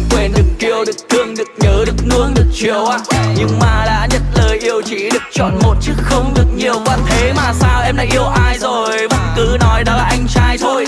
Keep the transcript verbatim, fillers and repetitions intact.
đừng quên, đừng yêu, được thương, được nhớ, được nuông, được chiều á. Nhưng mà đã nhận lời yêu chỉ được chọn một chứ không được nhiều. Và thế mà sao em lại yêu ai rồi? Vẫn cứ nói đó là anh trai thôi.